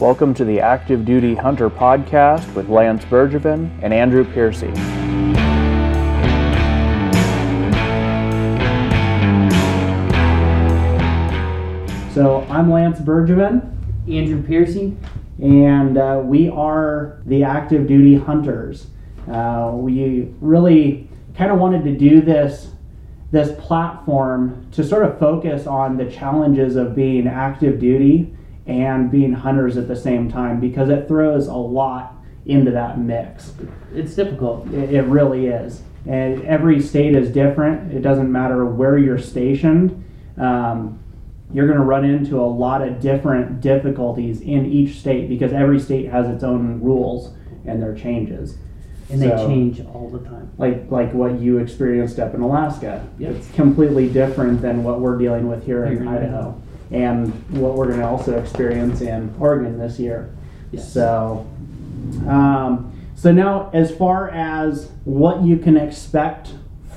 Welcome to the Active Duty Hunter Podcast with Lance Bergevin and Andrew Piercy. So I'm Lance Bergevin, Andrew Piercy, and we are the Active Duty Hunters. We really kind of wanted to do this platform to sort of focus on the challenges of being active duty and being hunters at the same time, because it throws a lot into that mix. It's difficult. It really is. And every state is different. It doesn't matter where you're stationed. You're going to run into a lot of different difficulties in each state, because every state has its own rules and their changes. And they change all the time. Like what you experienced up in Alaska. Yep. It's completely different than what we're dealing with here in Idaho. And what we're going to also experience in Oregon this year. Yes. So now, as far as what you can expect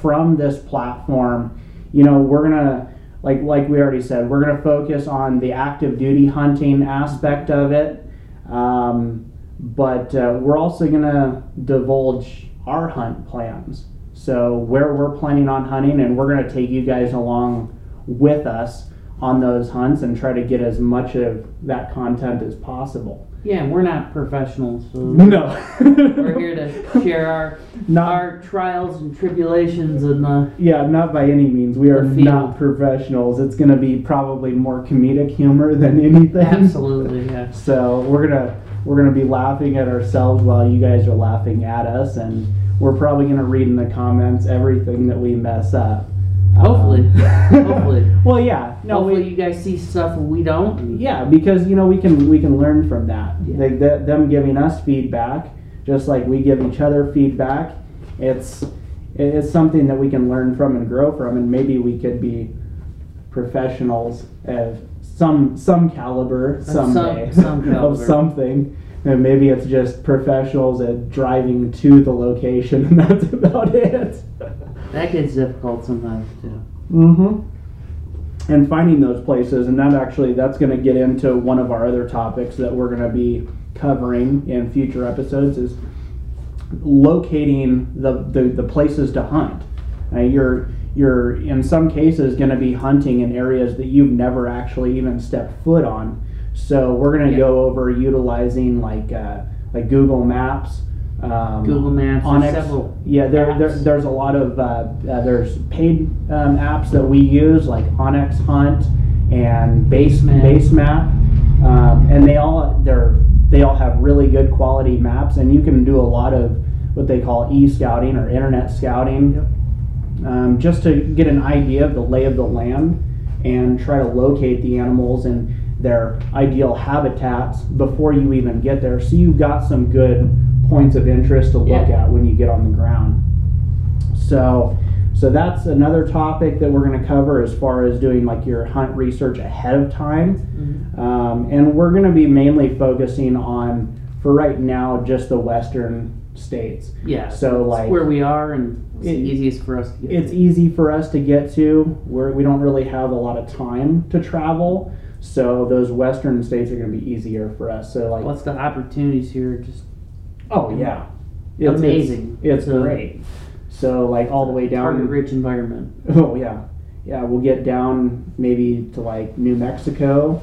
from this platform, we're going to, like we already said, we're going to focus on the active duty hunting aspect of it, but we're also going to divulge our hunt plans. So where we're planning on hunting, and we're going to take you guys along with us on those hunts and try to get as much of that content as possible. Yeah, and we're not professionals, so no. We're here to share our trials and tribulations and the... Yeah, not by any means. We are not professionals. It's going to be probably more comedic humor than anything. Absolutely, yeah. So we're gonna be laughing at ourselves while you guys are laughing at us, and we're probably gonna read in the comments everything that we mess up. Hopefully. Well, yeah. No, hopefully you guys see stuff we don't. Yeah, because we can learn from that. Yeah. Them giving us feedback, just like we give each other feedback, it's something that we can learn from and grow from, and maybe we could be professionals of some caliber someday. Some caliber. Of something. And maybe it's just professionals at driving to the location, and that's about it. That gets difficult sometimes too. Mm-hmm. And finding those places, and that's going to get into one of our other topics that we're going to be covering in future episodes, is locating the places to hunt. You're in some cases going to be hunting in areas that you've never actually even stepped foot on. So we're going to go over utilizing like Google Maps. Google Maps, Onyx, several. Yeah, there's a lot of there's paid apps that we use, like Onyx Hunt and Basemap, and they all have really good quality maps, and you can do a lot of what they call e-scouting or internet scouting, just to get an idea of the lay of the land and try to locate the animals and their ideal habitats before you even get there. So you've got some good points of interest to look at when you get on the ground. So that's another topic that we're going to cover, as far as doing like your hunt research ahead of time. Mm-hmm. And we're going to be mainly focusing on, for right now, just the western states. Yeah. So like where we are, and it's easiest for us to get. It's easy for us to get to. We don't really have a lot of time to travel, so those western states are going to be easier for us. So like, what's the opportunities here? Just oh yeah, it's amazing. It's great. So like all the way down, target-rich environment. Oh yeah. We'll get down maybe to like New Mexico,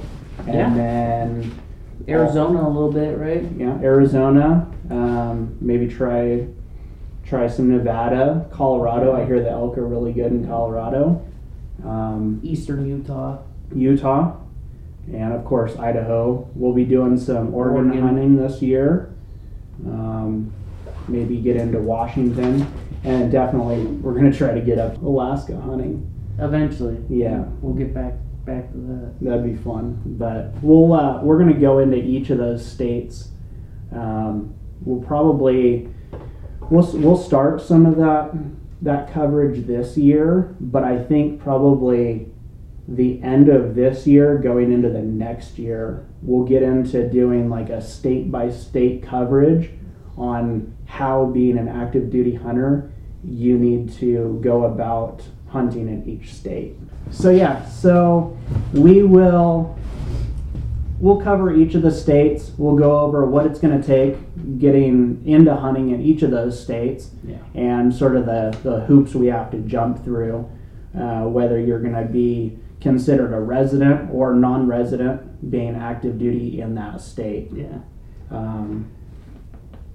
and then Arizona a little bit, right? Yeah, Arizona. Maybe try some Nevada, Colorado. I hear the elk are really good in Colorado. Eastern Utah, and of course Idaho. We'll be doing some Oregon hunting this year. Maybe get into Washington, and definitely we're going to try to get up Alaska hunting eventually. Yeah, we'll get back to that. That'd be fun. But we'll we're going to go into each of those states. We'll start some of that coverage this year, but I think probably the end of this year, going into the next year, we'll get into doing like a state-by-state coverage on how, being an active duty hunter, you need to go about hunting in each state. So we will We'll cover each of the states. We'll go over what it's going to take getting into hunting in each of those states, and sort of the hoops we have to jump through, whether you're going to be considered a resident or non-resident being active duty in that state. Yeah.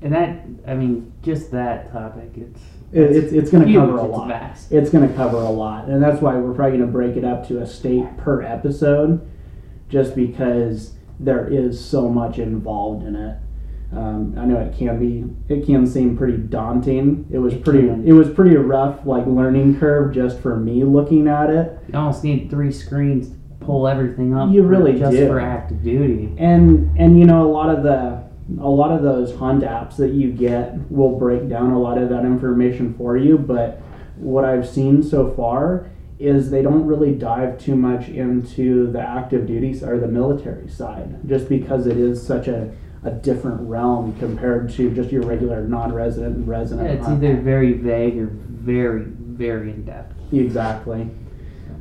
And that, I mean, just that topic, it's going to cover a lot. Vast. It's going to cover a lot. And that's why we're probably going to break it up to a state per episode, just because there is so much involved in it. I know it can seem pretty daunting. It was pretty rough, like learning curve just for me looking at it. You almost need 3 screens to pull everything up. You really just do. For active duty. And you know, a lot of those hunt apps that you get will break down a lot of that information for you, but what I've seen so far is they don't really dive too much into the active duties or the military side, just because it is such a different realm compared to just your regular non-resident and resident. Yeah, it's either very vague or very, very in-depth. Exactly.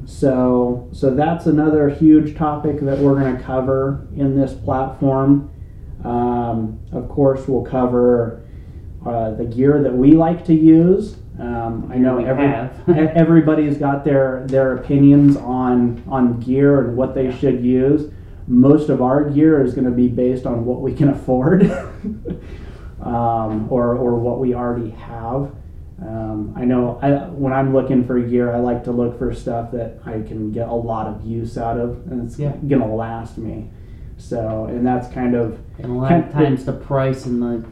So that's another huge topic that we're going to cover in this platform. Of course, we'll cover the gear that we like to use. I know everybody's got their opinions on gear and what they should use. Most of our gear is going to be based on what we can afford, or what we already have. I know when I'm looking for gear, I like to look for stuff that I can get a lot of use out of, and it's going to last me. So, and that's kind of... And a lot of times the price and the...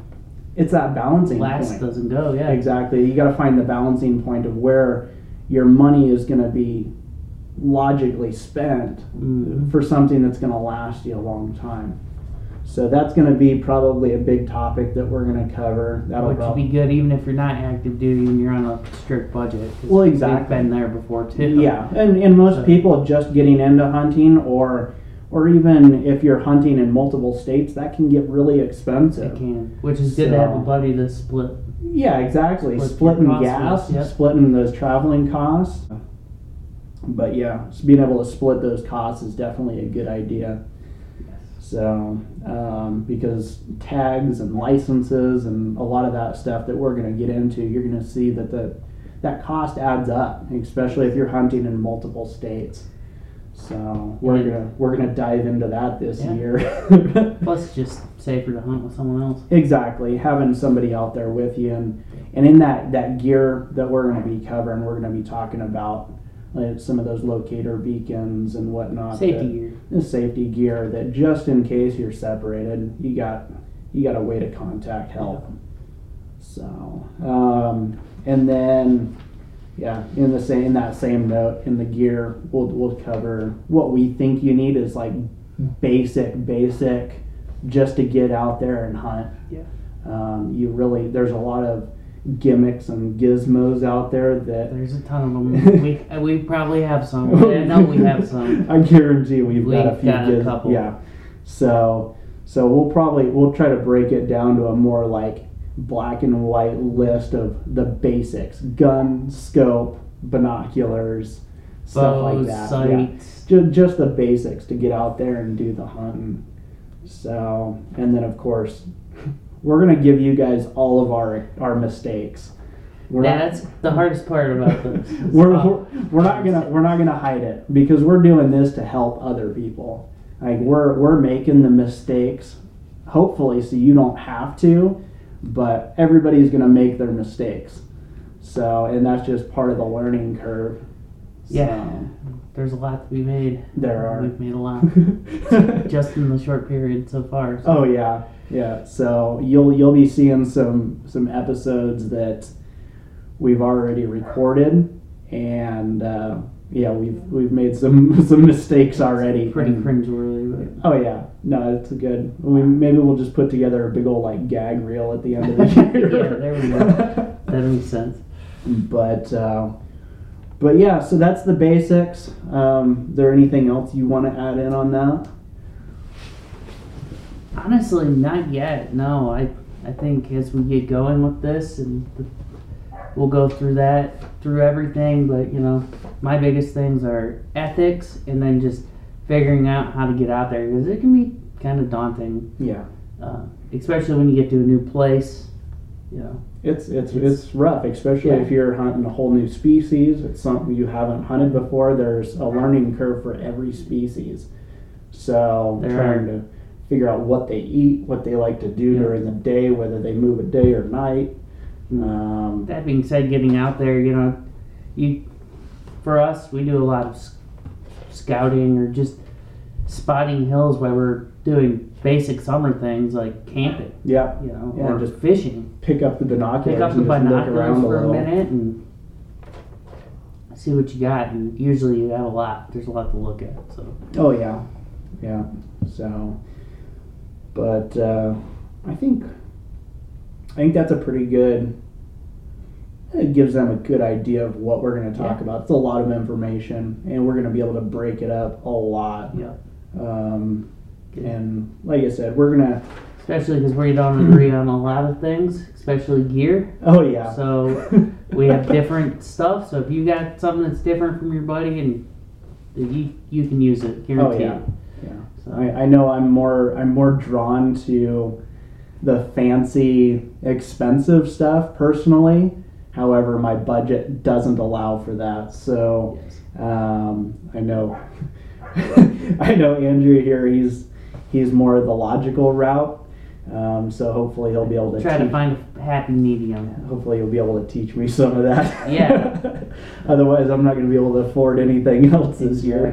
It's that balancing point. Doesn't go, yeah. Exactly. You got to find the balancing point of where your money is going to be logically spent for something that's going to last you a long time. So that's going to be probably a big topic that we're going to cover. That'll be good even if you're not active duty and you're on a strict budget. Well, exactly. We've been there before, too. Yeah, and most people just getting into hunting or even if you're hunting in multiple states, that can get really expensive. It can, which is good to have a buddy to split. Yeah, exactly. Splitting gas, splitting those traveling costs. But yeah, so being able to split those costs is definitely a good idea. Yes. So, because tags and licenses and a lot of that stuff that we're going to get into, you're going to see that that cost adds up, especially if you're hunting in multiple states. So we're gonna dive into that this year. Plus, it's just safer to hunt with someone else. Exactly, having somebody out there with you, and in that gear that we're gonna be covering, we're gonna be talking about some of those locator beacons and whatnot. Safety gear that just in case you're separated, you got a way to contact help. Yeah. So and then. Yeah, in that same note, in the gear, we'll cover what we think you need is like basic, just to get out there and hunt. Yeah. There's a lot of gimmicks and gizmos out there that... There's a ton of them. we probably have some. I know we have some. I guarantee we've got a few gizmos. Yeah. So we'll try to break it down to a more like black and white list of the basics: gun, scope, binoculars, stuff like that. Sights. Yeah. Just the basics to get out there and do the hunting. So, and then of course, we're gonna give you guys all of our mistakes. That's the hardest part about this. we're not gonna hide it, because we're doing this to help other people. Like we're making the mistakes, hopefully, so you don't have to. But everybody's going to make their mistakes. So, and that's just part of the learning curve. So, yeah. There's a lot to be made. There are. We've made a lot. Just in the short period so far. So. Oh, yeah. Yeah. So, you'll be seeing some episodes that we've already recorded, and we've made some mistakes already. It's pretty cringeworthy. Oh yeah, no, it's good. Maybe we'll just put together a big old like gag reel at the end of the year. Yeah, there we go. That makes sense. But yeah, so that's the basics. Is there anything else you want to add in on that? Honestly, not yet. No, I think as we get going with this and. We'll go through everything, but my biggest things are ethics and then just figuring out how to get out there, because it can be kind of daunting. Yeah. Especially when you get to a new place. You know, it's rough, especially if you're hunting a whole new species. It's something you haven't hunted before. There's a learning curve for every species. So trying to figure out what they eat, what they like to do during the day, whether they move at day or night. That being said, getting out there, you know, for us, we do a lot of scouting or just spotting hills while we're doing basic summer things like camping. Yeah. You know, or just fishing. Pick up the binoculars. Pick up the binoculars for a minute and see what you got. And usually you have a lot. There's a lot to look at. So. Oh yeah, yeah. So, but I think that's a pretty good. It gives them a good idea of what we're going to talk about. It's a lot of information, and we're going to be able to break it up a lot. Yeah. And like I said, we're gonna, especially because we don't agree on a lot of things, especially gear. Oh yeah. So we have different stuff. So if you got something that's different from your buddy, and you can use it, guaranteed. Oh yeah. Yeah. So I know I'm more drawn to the fancy, expensive stuff personally. However, my budget doesn't allow for that. So I know. I know Andrew here. He's more of the logical route, so hopefully he'll be able to try to find a happy medium. Hopefully he'll be able to teach me some of that. Yeah. Otherwise, I'm not going to be able to afford anything else this year.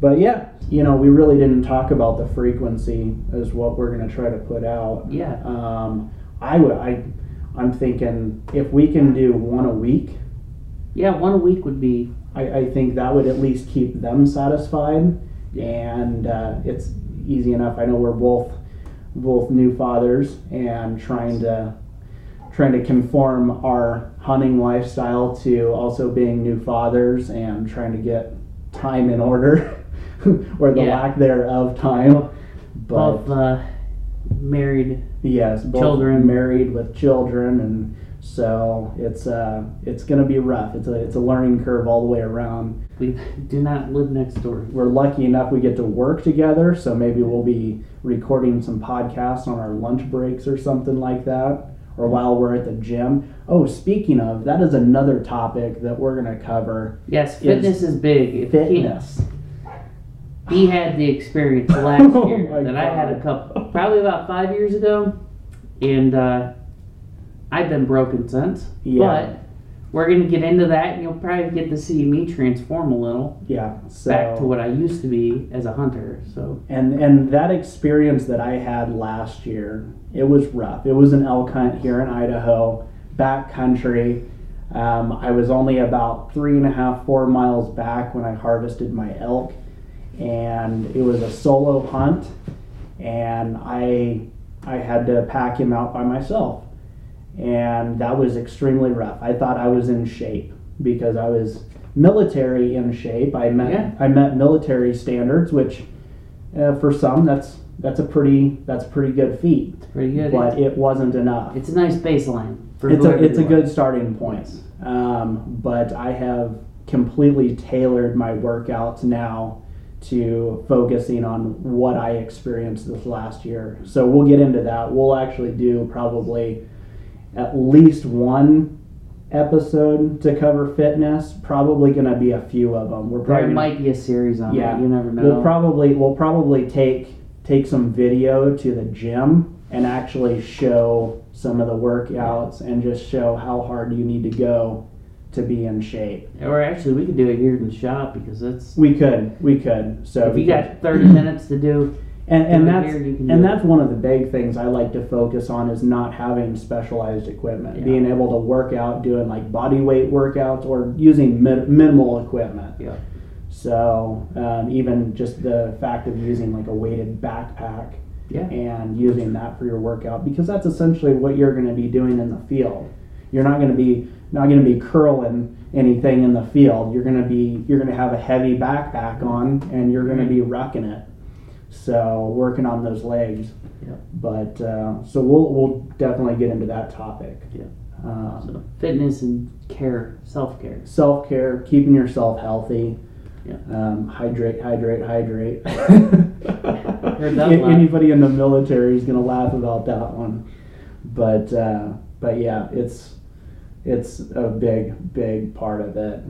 But yeah, you know, we really didn't talk about the frequency is what we're going to try to put out. Yeah. I'm thinking if we can do one a week. Yeah, one a week would be. I think that would at least keep them satisfied. And it's easy enough. I know we're both new fathers and trying to conform our hunting lifestyle to also being new fathers and trying to get time in order or the lack thereof time. But, both married. Yes, both children. Married with children, and so it's gonna be rough. It's a learning curve all the way around. We do not live next door. We're lucky enough we get to work together, so maybe we'll be recording some podcasts on our lunch breaks or something like that, or while we're at the gym. Oh, speaking of, that is another topic that we're gonna cover. Yes, fitness is big. Fitness. He had the experience last year I had a couple, probably about 5 years ago, and I've been broken since, but we're going to get into that, and you'll probably get to see me transform a little back to what I used to be as a hunter. So and that experience that I had last year, it was rough. It was an elk hunt here in Idaho, backcountry. I was only about 3.5-4 miles back when I harvested my elk, and it was a solo hunt, and I had to pack him out by myself. And that was extremely rough. I thought I was in shape because I was military in shape. I met military standards, which for some that's a pretty good feat. It's pretty good, but it wasn't enough. It's a nice baseline. It's a good starting point. But I have completely tailored my workouts now to focusing on what I experienced this last year. So we'll get into that. We'll actually do probably at least one episode to cover fitness, probably going to be a few of them. There might be a series on that, you never know. We'll probably take some video to the gym and actually show some of the workouts and just show how hard you need to go to be in shape. Or actually, we could do it here in the shop because that's... We could. So if you got 30 minutes to do... And that's one of the big things I like to focus on is not having specialized equipment, being able to work out, doing like body weight workouts or using minimal equipment. Yeah. So even just the fact of using like a weighted backpack and using that for your workout, because that's essentially what you're going to be doing in the field. You're not going to be curling anything in the field. You're going to have a heavy backpack on and you're going to be rucking it. So working on those legs, but so we'll definitely get into that topic. Yeah. So fitness and care, self-care, keeping yourself healthy. Yeah. Hydrate. Heard that anybody in the military is going to laugh about that one. But yeah, it's a big part of it.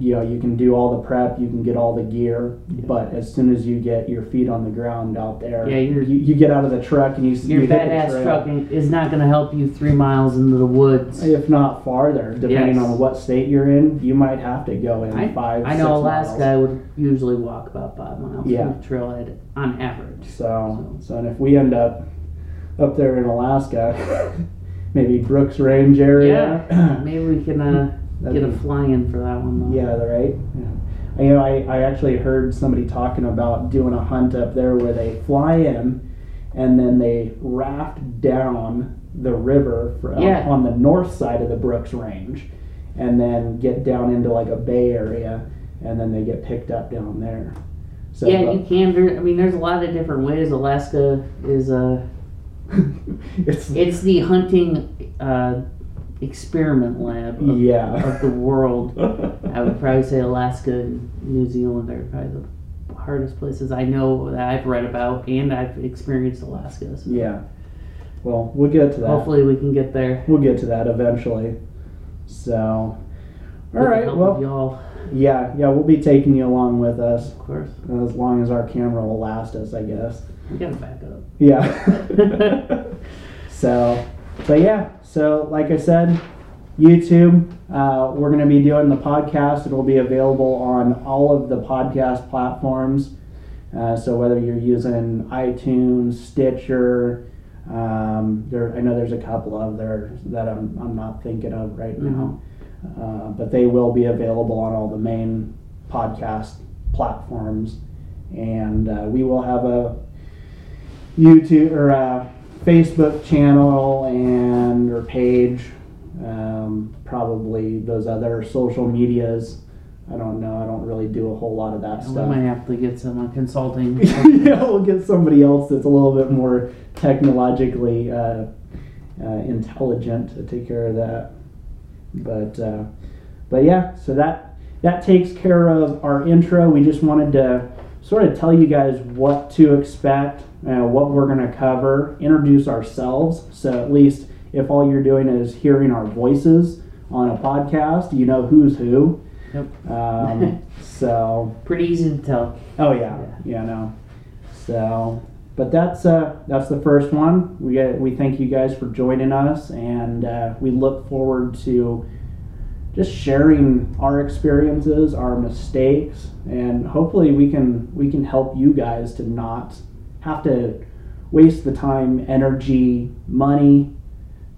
You know, you can do all the prep, you can get all the gear, but as soon as you get your feet on the ground out there, you get out of the truck and your badass truck is not going to help you 3 miles into the woods, if not farther, depending on what state you're in. You might have to go in 5 6 miles. I know Alaska, I would usually walk about 5 miles from the trailhead on average. So and if we end up there in Alaska, maybe Brooks Range area, maybe we can get a fly-in for that one, though. Yeah, right? Yeah. You know, I actually heard somebody talking about doing a hunt up there where they fly in and then they raft down the river on the north side of the Brooks Range and then get down into like a bay area and then they get picked up down there. So, you can. I mean, there's a lot of different ways. Alaska is it's the hunting experiment lab of the world. I would probably say Alaska and New Zealand are probably the hardest places I know that I've read about, and I've experienced Alaska. So. Yeah. Well, we'll get to that. Hopefully we can get there. We'll get to that eventually. So, all right. Well, y'all. Yeah, we'll be taking you along with us. Of course. As long as our camera will last us, I guess. We gotta back up. Yeah. So like I said, YouTube, we're going to be doing the podcast. It'll be available on all of the podcast platforms. So whether you're using iTunes, Stitcher, I know there's a couple of there that I'm not thinking of right now. But they will be available on all the main podcast platforms. And we will have a YouTube or Facebook channel and or page, probably those other social medias. I don't know. I don't really do a whole lot of that stuff. We might have to get someone consulting. Yeah, we'll get somebody else that's a little bit more technologically intelligent to take care of that. But yeah, so that takes care of our intro. We just wanted to sort of tell you guys what to expect, what we're going to cover, introduce ourselves. So at least if all you're doing is hearing our voices on a podcast, you know who's who. Yep. So pretty easy to tell. Oh yeah, no. So, but that's the first one. We thank you guys for joining us, and we look forward to just sharing our experiences, our mistakes, and hopefully we can help you guys to not have to waste the time, energy, money,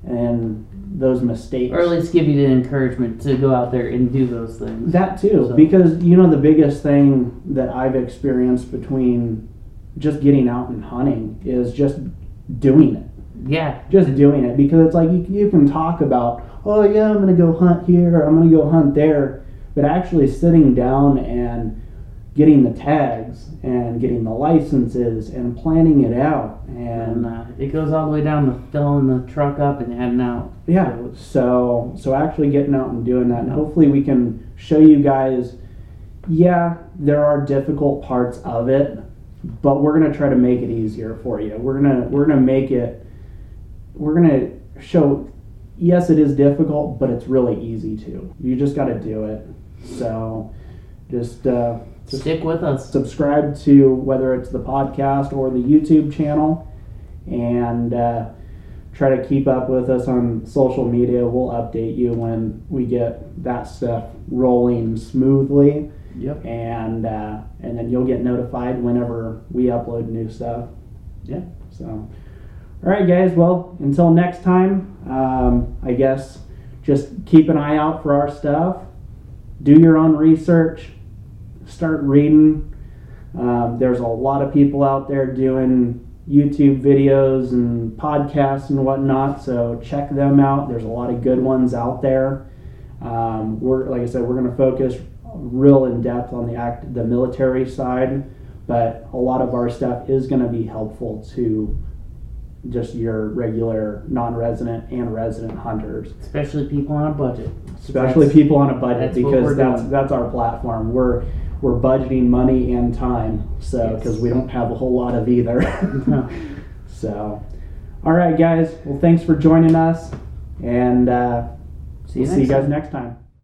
and those mistakes. Or at least give you the encouragement to go out there and do those things. That too, because you know the biggest thing that I've experienced between just getting out and hunting is just doing it. Yeah. Just doing it, because it's like you can talk about, oh yeah, I'm going to go hunt here, I'm going to go hunt there, but actually sitting down and getting the tags and getting the licenses and planning it out. And it goes all the way down to filling the truck up and heading out. Yeah, so actually getting out and doing that. And hopefully we can show you guys, there are difficult parts of it, but we're going to try to make it easier for you. We're going to show, yes, it is difficult, but it's really easy too. You just got to do it. So just stick with us. Subscribe to whether it's the podcast or the YouTube channel, and try to keep up with us on social media. We'll update you when we get that stuff rolling smoothly. Yep. And then you'll get notified whenever we upload new stuff. Yeah. So. All right, guys. Well, until next time, I guess just keep an eye out for our stuff. Do your own research. Start reading. There's a lot of people out there doing YouTube videos and podcasts and whatnot, so check them out. There's a lot of good ones out there. Like I said, we're going to focus real in depth on the military side, but a lot of our stuff is going to be helpful to just your regular non-resident and resident hunters, especially people on a budget. Because that's our platform. We're we're budgeting money and time, so because we don't have a whole lot of either. So, all right, guys. Well, thanks for joining us, and see you guys next time.